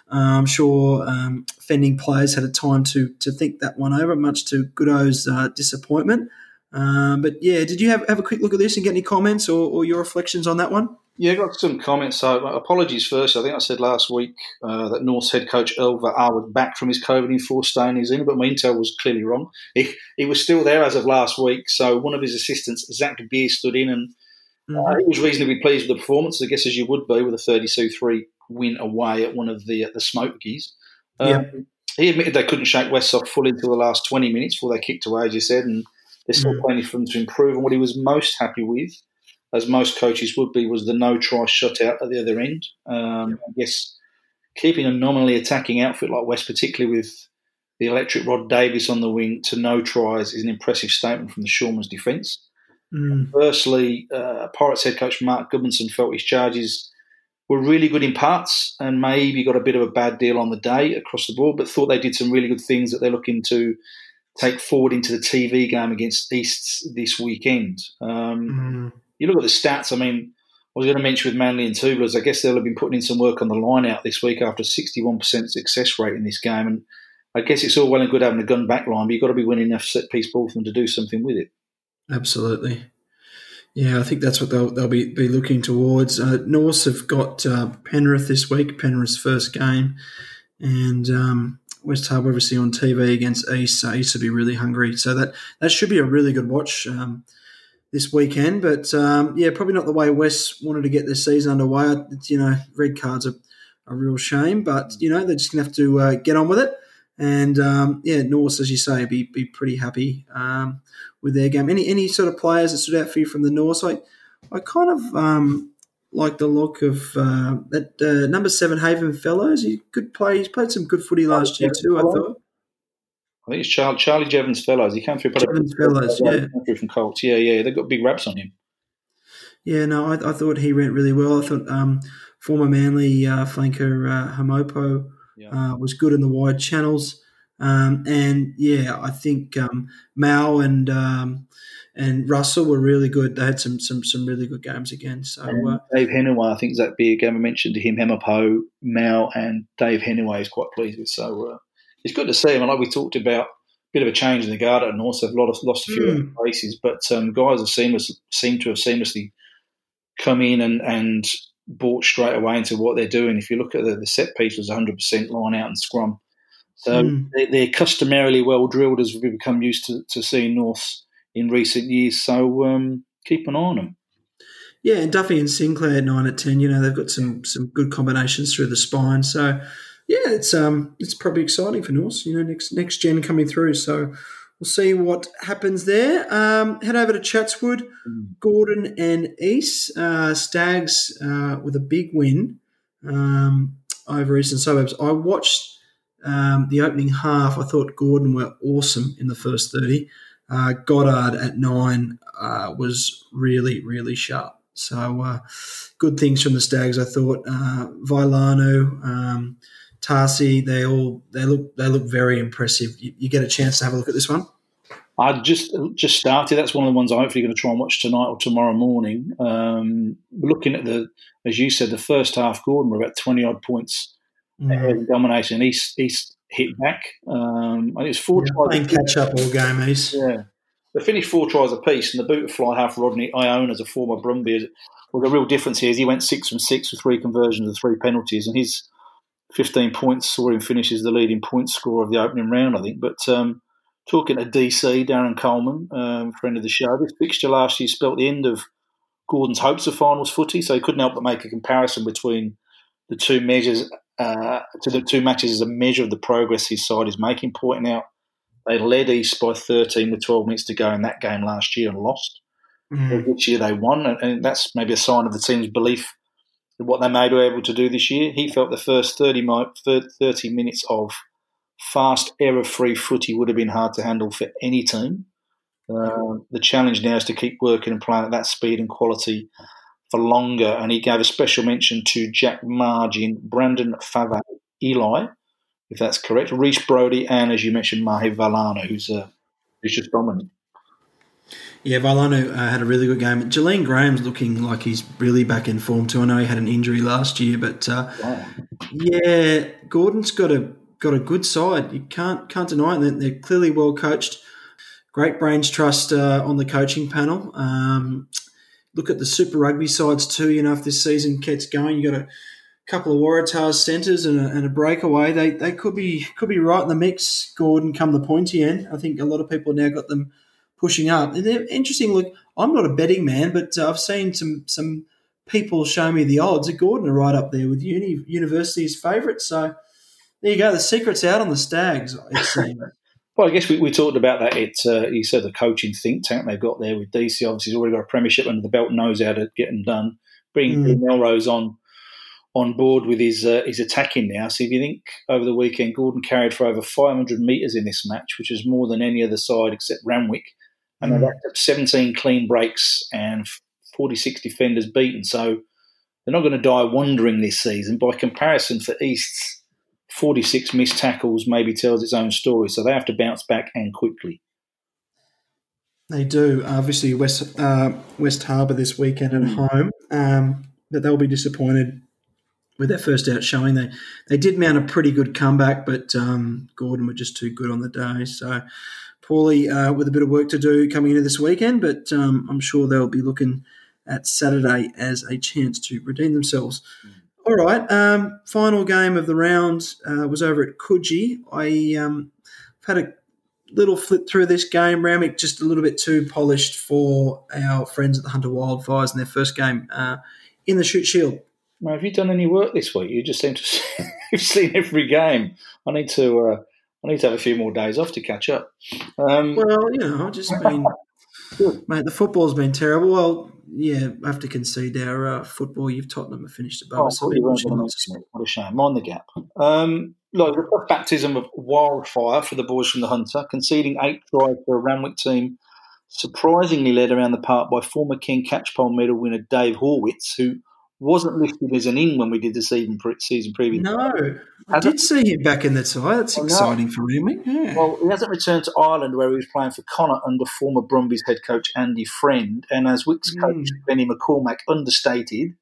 I'm sure fending players had a time to think that one over, much to Goodo's disappointment. But, yeah, did you have a quick look at this and get any comments or your reflections on that one? Yeah, I got some comments. So apologies first. I think I said last week that North's head coach Elva R was back from his COVID-enforced stay in New Zealand, but my intel was clearly wrong. He was still there as of last week, so one of his assistants, Zach Beer, stood in, and he was reasonably pleased with the performance, I guess, as you would be, with a 32-3 win away at one of the Smokies. He admitted they couldn't shake Westsock fully until the last 20 minutes before they kicked away, as you said, and there's still plenty for them to improve. And what he was most happy with, as most coaches would be, was the no-try shutout at the other end. I guess keeping a nominally attacking outfit like West, particularly with the electric Rod Davis on the wing, to no tries is an impressive statement from the Shoreman's defence. Conversely, Pirates head coach Mark Goodmanson felt his charges were really good in parts and maybe got a bit of a bad deal on the day across the board, but thought they did some really good things that they're looking to take forward into the TV game against Easts this weekend. You look at the stats, I mean, I was going to mention with Manly and Tubulars, I guess they'll have been putting in some work on the line-out this week after a 61% success rate in this game, and I guess it's all well and good having a gun back line, but you've got to be winning enough set-piece ball for them to do something with it. Absolutely. Yeah, I think that's what they'll be looking towards. Norse have got Penrith this week, Penrith's first game, and West Harbour obviously on TV against East, so East will be really hungry. So that should be a really good watch this weekend. But, probably not the way West wanted to get their season underway. Red cards are a real shame, but, they're just going to have to get on with it. And, Norse, as you say, be pretty happy with their game. Any sort of players that stood out for you from the Norse? I kind of like the look of that number 7 Haven-Fellows. He could play. He's played some good footy last year too, I thought. I think it's Charlie Jevons-Fellows. He came through. Jevons-Fellows, yeah. Came through from Colts. Yeah. They've got big raps on him. Yeah, no, I thought he went really well. I thought former Manly flanker Hamopo was good in the wide channels. I think Mao and Russell were really good. They had some really good games again. So Dave Henoua, I think, is that big game. I mentioned to him, Hamopo, Mao, and Dave Henoua is quite pleased with. So it's good to see him. And like we talked about, a bit of a change in the guard, and also a lot of lost a few places. But guys have seem to have seamlessly come in and bought straight away into what they're doing. If you look at the set piece, was 100% line out and scrum. So they're customarily well drilled, as we've become used to seeing North in recent years. So keep an eye on them. Yeah, and Duffy and Sinclair 9 at 10. They've got some good combinations through the spine. So yeah, it's probably exciting for North. Next gen coming through. So we'll see what happens there. Head over to Chatswood, Gordon and East. Stags with a big win over Eastern Suburbs. I watched the opening half. I thought Gordon were awesome in the first 30. Goddard at 9 was really, really sharp. So good things from the Stags, I thought. Vailanu, Tarsi, they look very impressive. You get a chance to have a look at this one? I just started. That's one of the ones I'm hopefully going to try and watch tonight or tomorrow morning. Looking at as you said, the first half, Gordon were about 20-odd points. Dominating. East hit back. I think it was 4 tries. Catch up all game, East. Yeah. They finished 4 tries apiece, and the boot-fly half Rodney Ione, as a former Brumby, well, the real difference here is he went 6 from 6 with 3 conversions and 3 penalties, and his 15 points saw him finish as the leading point scorer of the opening round, I think. But talking to DC, Darren Coleman, friend of the show, this fixture last year spelt the end of Gordon's hopes of finals footy, so he couldn't help but make a comparison between the two measures to the two matches as a measure of the progress his side is making, pointing out they led East by 13 with 12 minutes to go in that game last year and lost. This year they won, and that's maybe a sign of the team's belief in what they may be able to do this year. He felt the first 30 minutes of fast, error-free footy would have been hard to handle for any team. The challenge now is to keep working and playing at that speed and quality for longer, and he gave a special mention to Jack Margin, Brandon Fava, Eli, if that's correct, Reece Brody, and as you mentioned, Mahi Vailanu, who's just dominant. Yeah, Vailanu had a really good game. Jalen Graham's looking like he's really back in form too. I know he had an injury last year, but yeah, Gordon's got a good side. You can't deny it. They're clearly well coached. Great brains trust on the coaching panel. Look at the Super Rugby sides too. If this season gets going, you got a couple of Waratahs centres and a breakaway. They could be right in the mix. Gordon come the pointy end. I think a lot of people now got them pushing up. And they're interesting. Look, I'm not a betting man, but I've seen some people show me the odds that Gordon are right up there with university's favourite. So there you go. The secret's out on the Stags, it seems. Well, I guess we talked about that. It's you said the coaching think tank they've got there with DC. Obviously, he's already got a premiership under the belt, knows how to get them done. Bringing Melrose on board with his attacking now. So if you think over the weekend, Gordon carried for over 500 metres in this match, which is more than any other side except Ramwick. And they've racked up 17 clean breaks and 46 defenders beaten. So they're not going to die wandering this season. By comparison, for East's 46 missed tackles maybe tells its own story. So they have to bounce back and quickly. They do. Obviously, West Harbour this weekend at home. But they'll be disappointed with their first out showing. They did mount a pretty good comeback, but Gordon were just too good on the day. So Paulie with a bit of work to do coming into this weekend, but I'm sure they'll be looking at Saturday as a chance to redeem themselves. All right, final game of the round was over at Coogee. I've had a little flip through this game. Ramwick just a little bit too polished for our friends at the Hunter Wildfires in their first game in the Shoot Shield. Mate, have you done any work this week? You just seem to have seen every game. I need to have a few more days off to catch up. I've just been – mate, the football's been terrible. Well, yeah, I have to concede our football. You've Tottenham have finished above us. What a shame. Mind the gap. Look, a baptism of wildfire for the boys from the Hunter, conceding 8 tries for a Ramwick team surprisingly led around the park by former King Catchpole medal winner Dave Horwitz, who wasn't listed as an in when we did the season preview. No, I did see him back in the tie. That's exciting for him. Yeah. Well, he hasn't returned to Ireland where he was playing for Connor under former Brumbies head coach Andy Friend. And as Wick's coach, Benny McCormack, understated,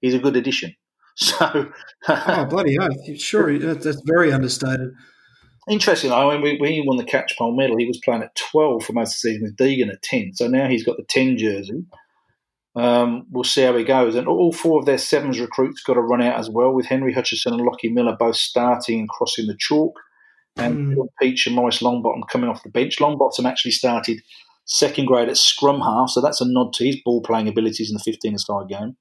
he's a good addition. So, bloody oath. Sure, that's very understated. Interesting. I mean, when he won the Catchpole medal, he was playing at 12 for most of the season with Deegan at 10. So now he's got the 10 jersey. We'll see how he goes. And all four of their sevens recruits got a run out as well, with Henry Hutchison and Lockie Miller both starting and crossing the chalk, and Peach and Maurice Longbottom coming off the bench. Longbottom actually started second grade at scrum half, so that's a nod to his ball-playing abilities in the 15-a-side game.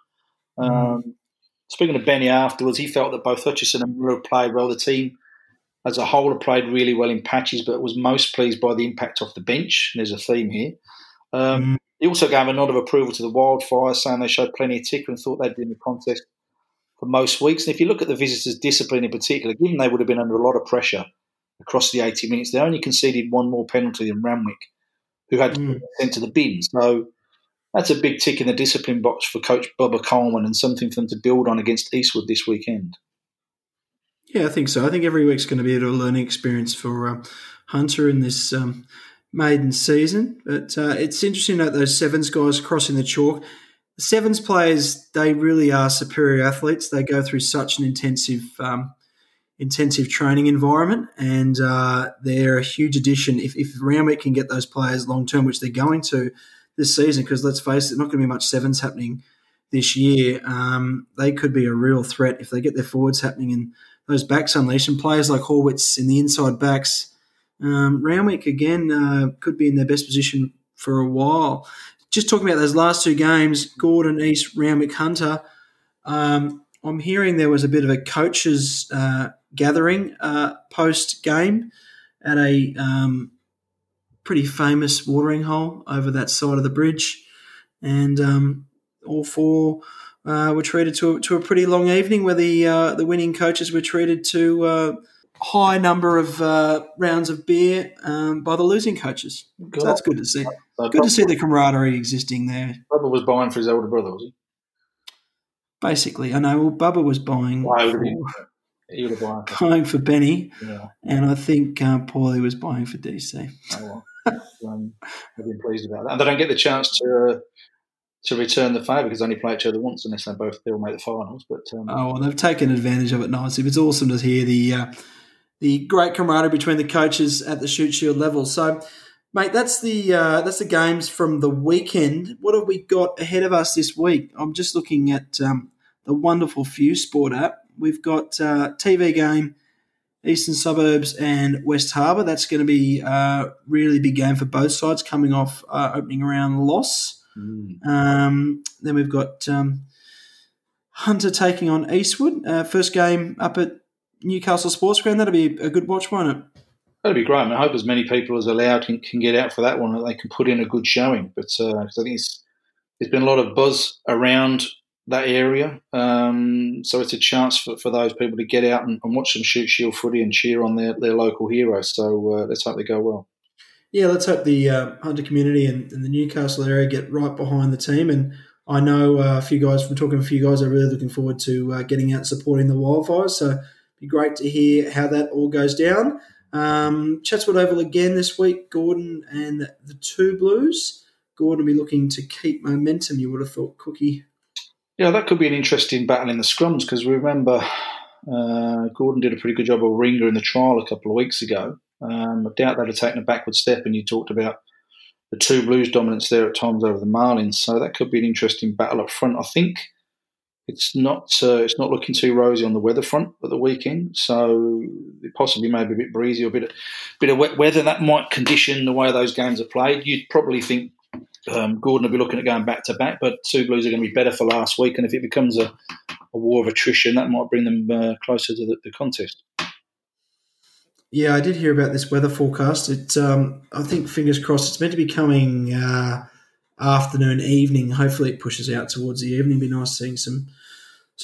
Speaking of Benny afterwards, he felt that both Hutchison and Miller played well. The team as a whole played really well in patches, but was most pleased by the impact off the bench. There's a theme here. He also gave a nod of approval to the Wildfires, saying they showed plenty of ticker and thought they'd win the contest for most weeks. And if you look at the visitors' discipline in particular, given they would have been under a lot of pressure across the 80 minutes, they only conceded one more penalty than Ramwick, who had sent to the bin. So that's a big tick in the discipline box for Coach Bubba Coleman and something for them to build on against Eastwood this weekend. Yeah, I think so. I think every week's going to be a learning experience for Hunter in this maiden season, but it's interesting that those sevens guys crossing the chalk. The sevens players, they really are superior athletes. They go through such an intensive training environment, and they're a huge addition. If Ramwick can get those players long term, which they're going to this season, because let's face it, not going to be much sevens happening this year. They could be a real threat if they get their forwards happening and those backs unleashed. And players like Horwitz in the inside backs. Ramwick, again, could be in their best position for a while. Just talking about those last two games, Gordon, East, Ramwick, Hunter, I'm hearing there was a bit of a coaches gathering post-game at a pretty famous watering hole over that side of the bridge, and all four were treated to a pretty long evening where the winning coaches were treated to high number of rounds of beer by the losing coaches. So that's good to see. Good to see the camaraderie existing there. Bubba was buying for his older brother, was he? Basically, I know. Well, Bubba was buying for Benny, yeah. And I think Paulie was buying for DC. Oh, well. I've been pleased about that. And they don't get the chance to return the favour because they only play each other once unless they all make the finals. But they've taken advantage of it nicely. It's awesome to hear the great camaraderie between the coaches at the Shoot Shield level. So, mate, that's the games from the weekend. What have we got ahead of us this week? I'm just looking at the wonderful Fewsport app. We've got TV game, Eastern Suburbs and West Harbour. That's going to be a really big game for both sides coming off opening round loss. Then we've got Hunter taking on Eastwood. First game up at Newcastle Sports Ground. That'll be a good watch, won't it? That'd be great. I hope as many people as allowed can get out for that one, and they can put in a good showing. But I think there's been a lot of buzz around that area. So it's a chance for those people to get out and watch some Shoot Shield footy and cheer on their local heroes. So let's hope they go well. Yeah, let's hope the Hunter community and the Newcastle area get right behind the team. And I know a few guys, from talking to a few guys, are really looking forward to getting out and supporting the Wildfires. So it'd be great to hear how that all goes down. Chatswood Oval again this week, Gordon and the two Blues. Gordon will be looking to keep momentum, you would have thought, Coogee. Yeah, that could be an interesting battle in the scrums, because remember Gordon did a pretty good job of Ringer in the trial a couple of weeks ago. I doubt they'd have taken a backward step, and you talked about the two Blues dominance there at times over the Marlins. So that could be an interesting battle up front. I think it's not looking too rosy on the weather front at the weekend. So it possibly may be a bit breezy or a bit of wet weather. That might condition the way those games are played. You'd probably think Gordon will be looking at going back-to-back, but two Blues are going to be better for last week. And if it becomes a war of attrition, that might bring them closer to the contest. Yeah, I did hear about this weather forecast. It, I think, fingers crossed, it's meant to be coming afternoon, evening. Hopefully it pushes out towards the evening. It'd be nice seeing some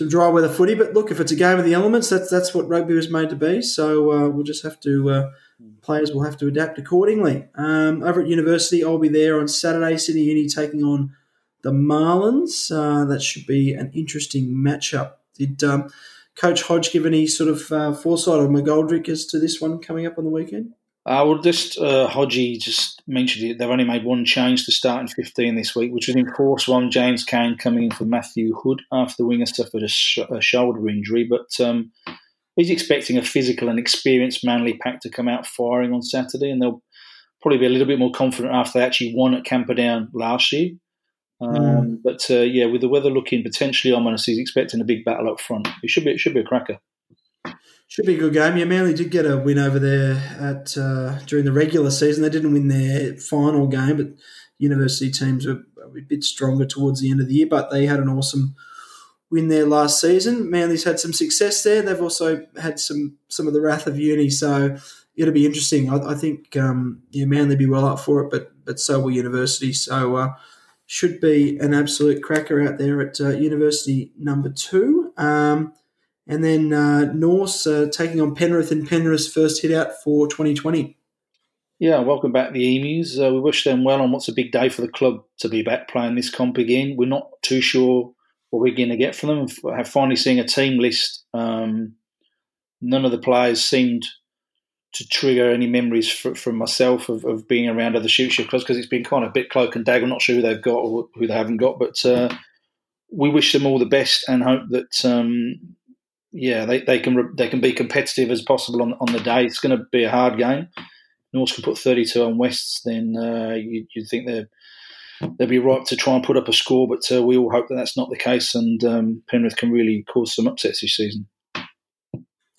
dry weather footy. But look, if it's a game of the elements, that's what rugby was made to be. So we'll just have to players will have to adapt accordingly. Over at university, I'll be there on Saturday, Sydney Uni taking on the Marlins. That should be an interesting matchup. Did Coach Hodge give any sort of foresight or McGoldrick as to this one coming up on the weekend? Hodgie just mentioned it. They've only made one change to start in 15 this week, which was in Force 1, James Kane coming in for Matthew Hood after the winger suffered a shoulder injury. But he's expecting a physical and experienced Manly pack to come out firing on Saturday, and they'll probably be a little bit more confident after they actually won at Camperdown last year. But with the weather looking potentially ominous, he's expecting a big battle up front. It should be a cracker. Should be a good game. Yeah, Manly did get a win over there at during the regular season. They didn't win their final game, but university teams were a bit stronger towards the end of the year. But they had an awesome win there last season. Manly's had some success there. They've also had some of the wrath of uni, so it'll be interesting. I think Manly be well up for it, but so will university. So should be an absolute cracker out there at university number 2. And then Norse taking on Penrith, and Penrith's first hit out for 2020. Yeah, welcome back the Emus. We wish them well on what's a big day for the club to be back playing this comp again. We're not too sure what we're going to get from them. Have finally seen a team list. None of the players seemed to trigger any memories from myself of being around other Shoot Shield clubs, because it's been kind of a bit cloak and dagger. I'm not sure who they've got or who they haven't got, but we wish them all the best and hope that... they can be competitive as possible on the day. It's going to be a hard game. Norse can put 32 on Wests, then you'd think they'd be ripe to try and put up a score, but we all hope that that's not the case, and Penrith can really cause some upsets this season.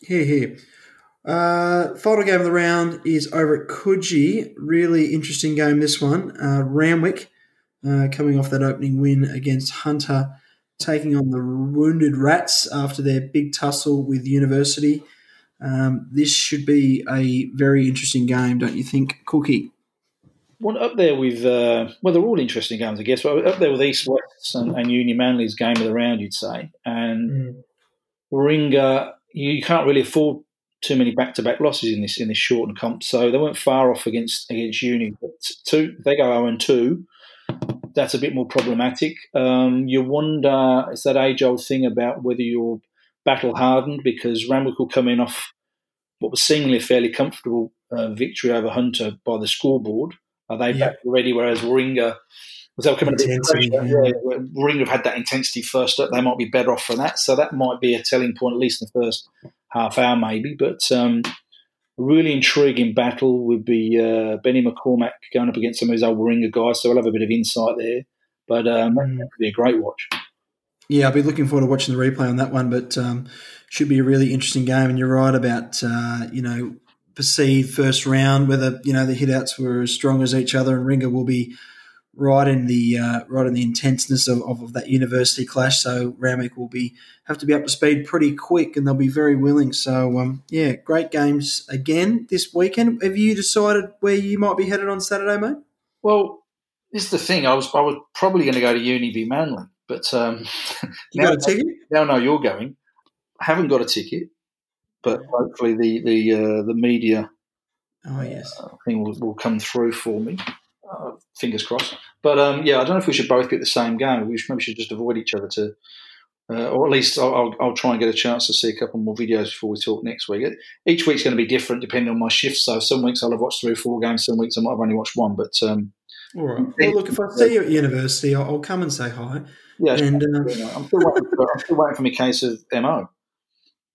Hear, hear. Final game of the round is over at Coogee. Really interesting game, this one. Ramwick coming off that opening win against Hunter, taking on the Wounded Rats after their big tussle with university. This should be a very interesting game, don't you think, Coogee? Well, up there with they're all interesting games, I guess. But up there with East West and Uni Manly's game of the round, you'd say. And Warringah, you can't really afford too many back-to-back losses in this shortened comp, so they weren't far off against Uni. But they go 0-2. That's a bit more problematic. You wonder, it's that age-old thing about whether you're battle-hardened, because Ramwick will come in off what was seemingly a fairly comfortable victory over Hunter by the scoreboard. Are they back already? Whereas Warringah, they'll come in a bit pressure. Warringah have had that intensity first up. They might be better off for that. So that might be a telling point, at least in the first half hour maybe. But a really intriguing battle would be Benny McCormack going up against some of his old Warringah guys, so we'll have a bit of insight there. But that could be a great watch. Yeah, I'll be looking forward to watching the replay on that one, but should be a really interesting game. And you're right about, perceived first round, whether, the hit-outs were as strong as each other, and Warringah will be right in the intenseness of that university clash. So Ramek will have to be up to speed pretty quick, and they'll be very willing. So yeah, great games again this weekend. Have you decided where you might be headed on Saturday, mate? Well, this is the thing. I was probably going to go to UniV Manly, but you got a ticket? Now I know you're going. I haven't got a ticket, but hopefully the media thing will come through for me. Fingers crossed. But, yeah, I don't know if we should both get the same game. We should just avoid each other or at least I'll try and get a chance to see a couple more videos before we talk next week. Each week's going to be different depending on my shift. So some weeks I'll have watched 3 or 4 games. Some weeks I might have only watched one. But all right. Well, look, if I see you at university, I'll come and say hi. Yeah, and, I'm still waiting for my case of MO.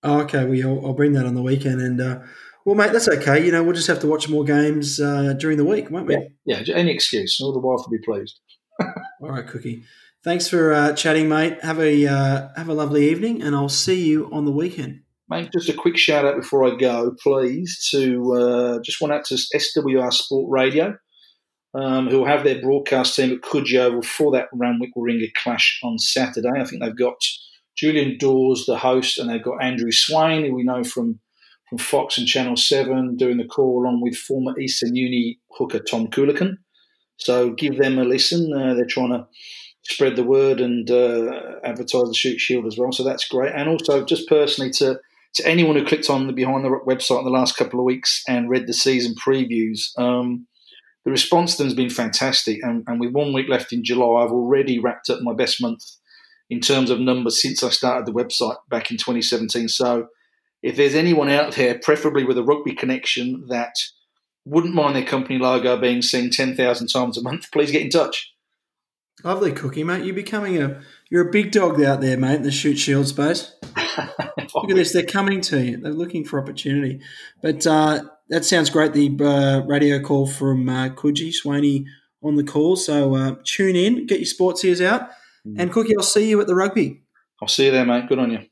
Oh, okay, well, yeah, I'll bring that on the weekend and – well, mate, that's okay. You know, we'll just have to watch more games during the week, won't we? Yeah, any excuse. All the wife will be pleased. All right, Coogee. Thanks for chatting, mate. Have a lovely evening, and I'll see you on the weekend. Mate, just a quick shout-out before I go, please, to just one out to SWR Sport Radio, who will have their broadcast team at Coogee Oval for that Ramwick-Warringah clash on Saturday. I think they've got Julian Dawes, the host, and they've got Andrew Swain, who we know from Fox and Channel 7, doing the call along with former Eastern Uni hooker Tom Coolican. So give them a listen. They're trying to spread the word and advertise the Shoot Shield as well, so that's great. And also just personally to anyone who clicked on the Behind the Ruck website in the last couple of weeks and read the season previews, the response to them has been fantastic. And with 1 week left in July, I've already wrapped up my best month in terms of numbers since I started the website back in 2017. So if there's anyone out there, preferably with a rugby connection, that wouldn't mind their company logo being seen 10,000 times a month, please get in touch. Lovely, Coogee, mate. You're a big dog out there, mate, in the Shoot Shield space. Look at this. They're coming to you. They're looking for opportunity. But that sounds great, the radio call from Coogee, Swaney on the call. So tune in, get your sports ears out. And, Coogee, I'll see you at the rugby. I'll see you there, mate. Good on you.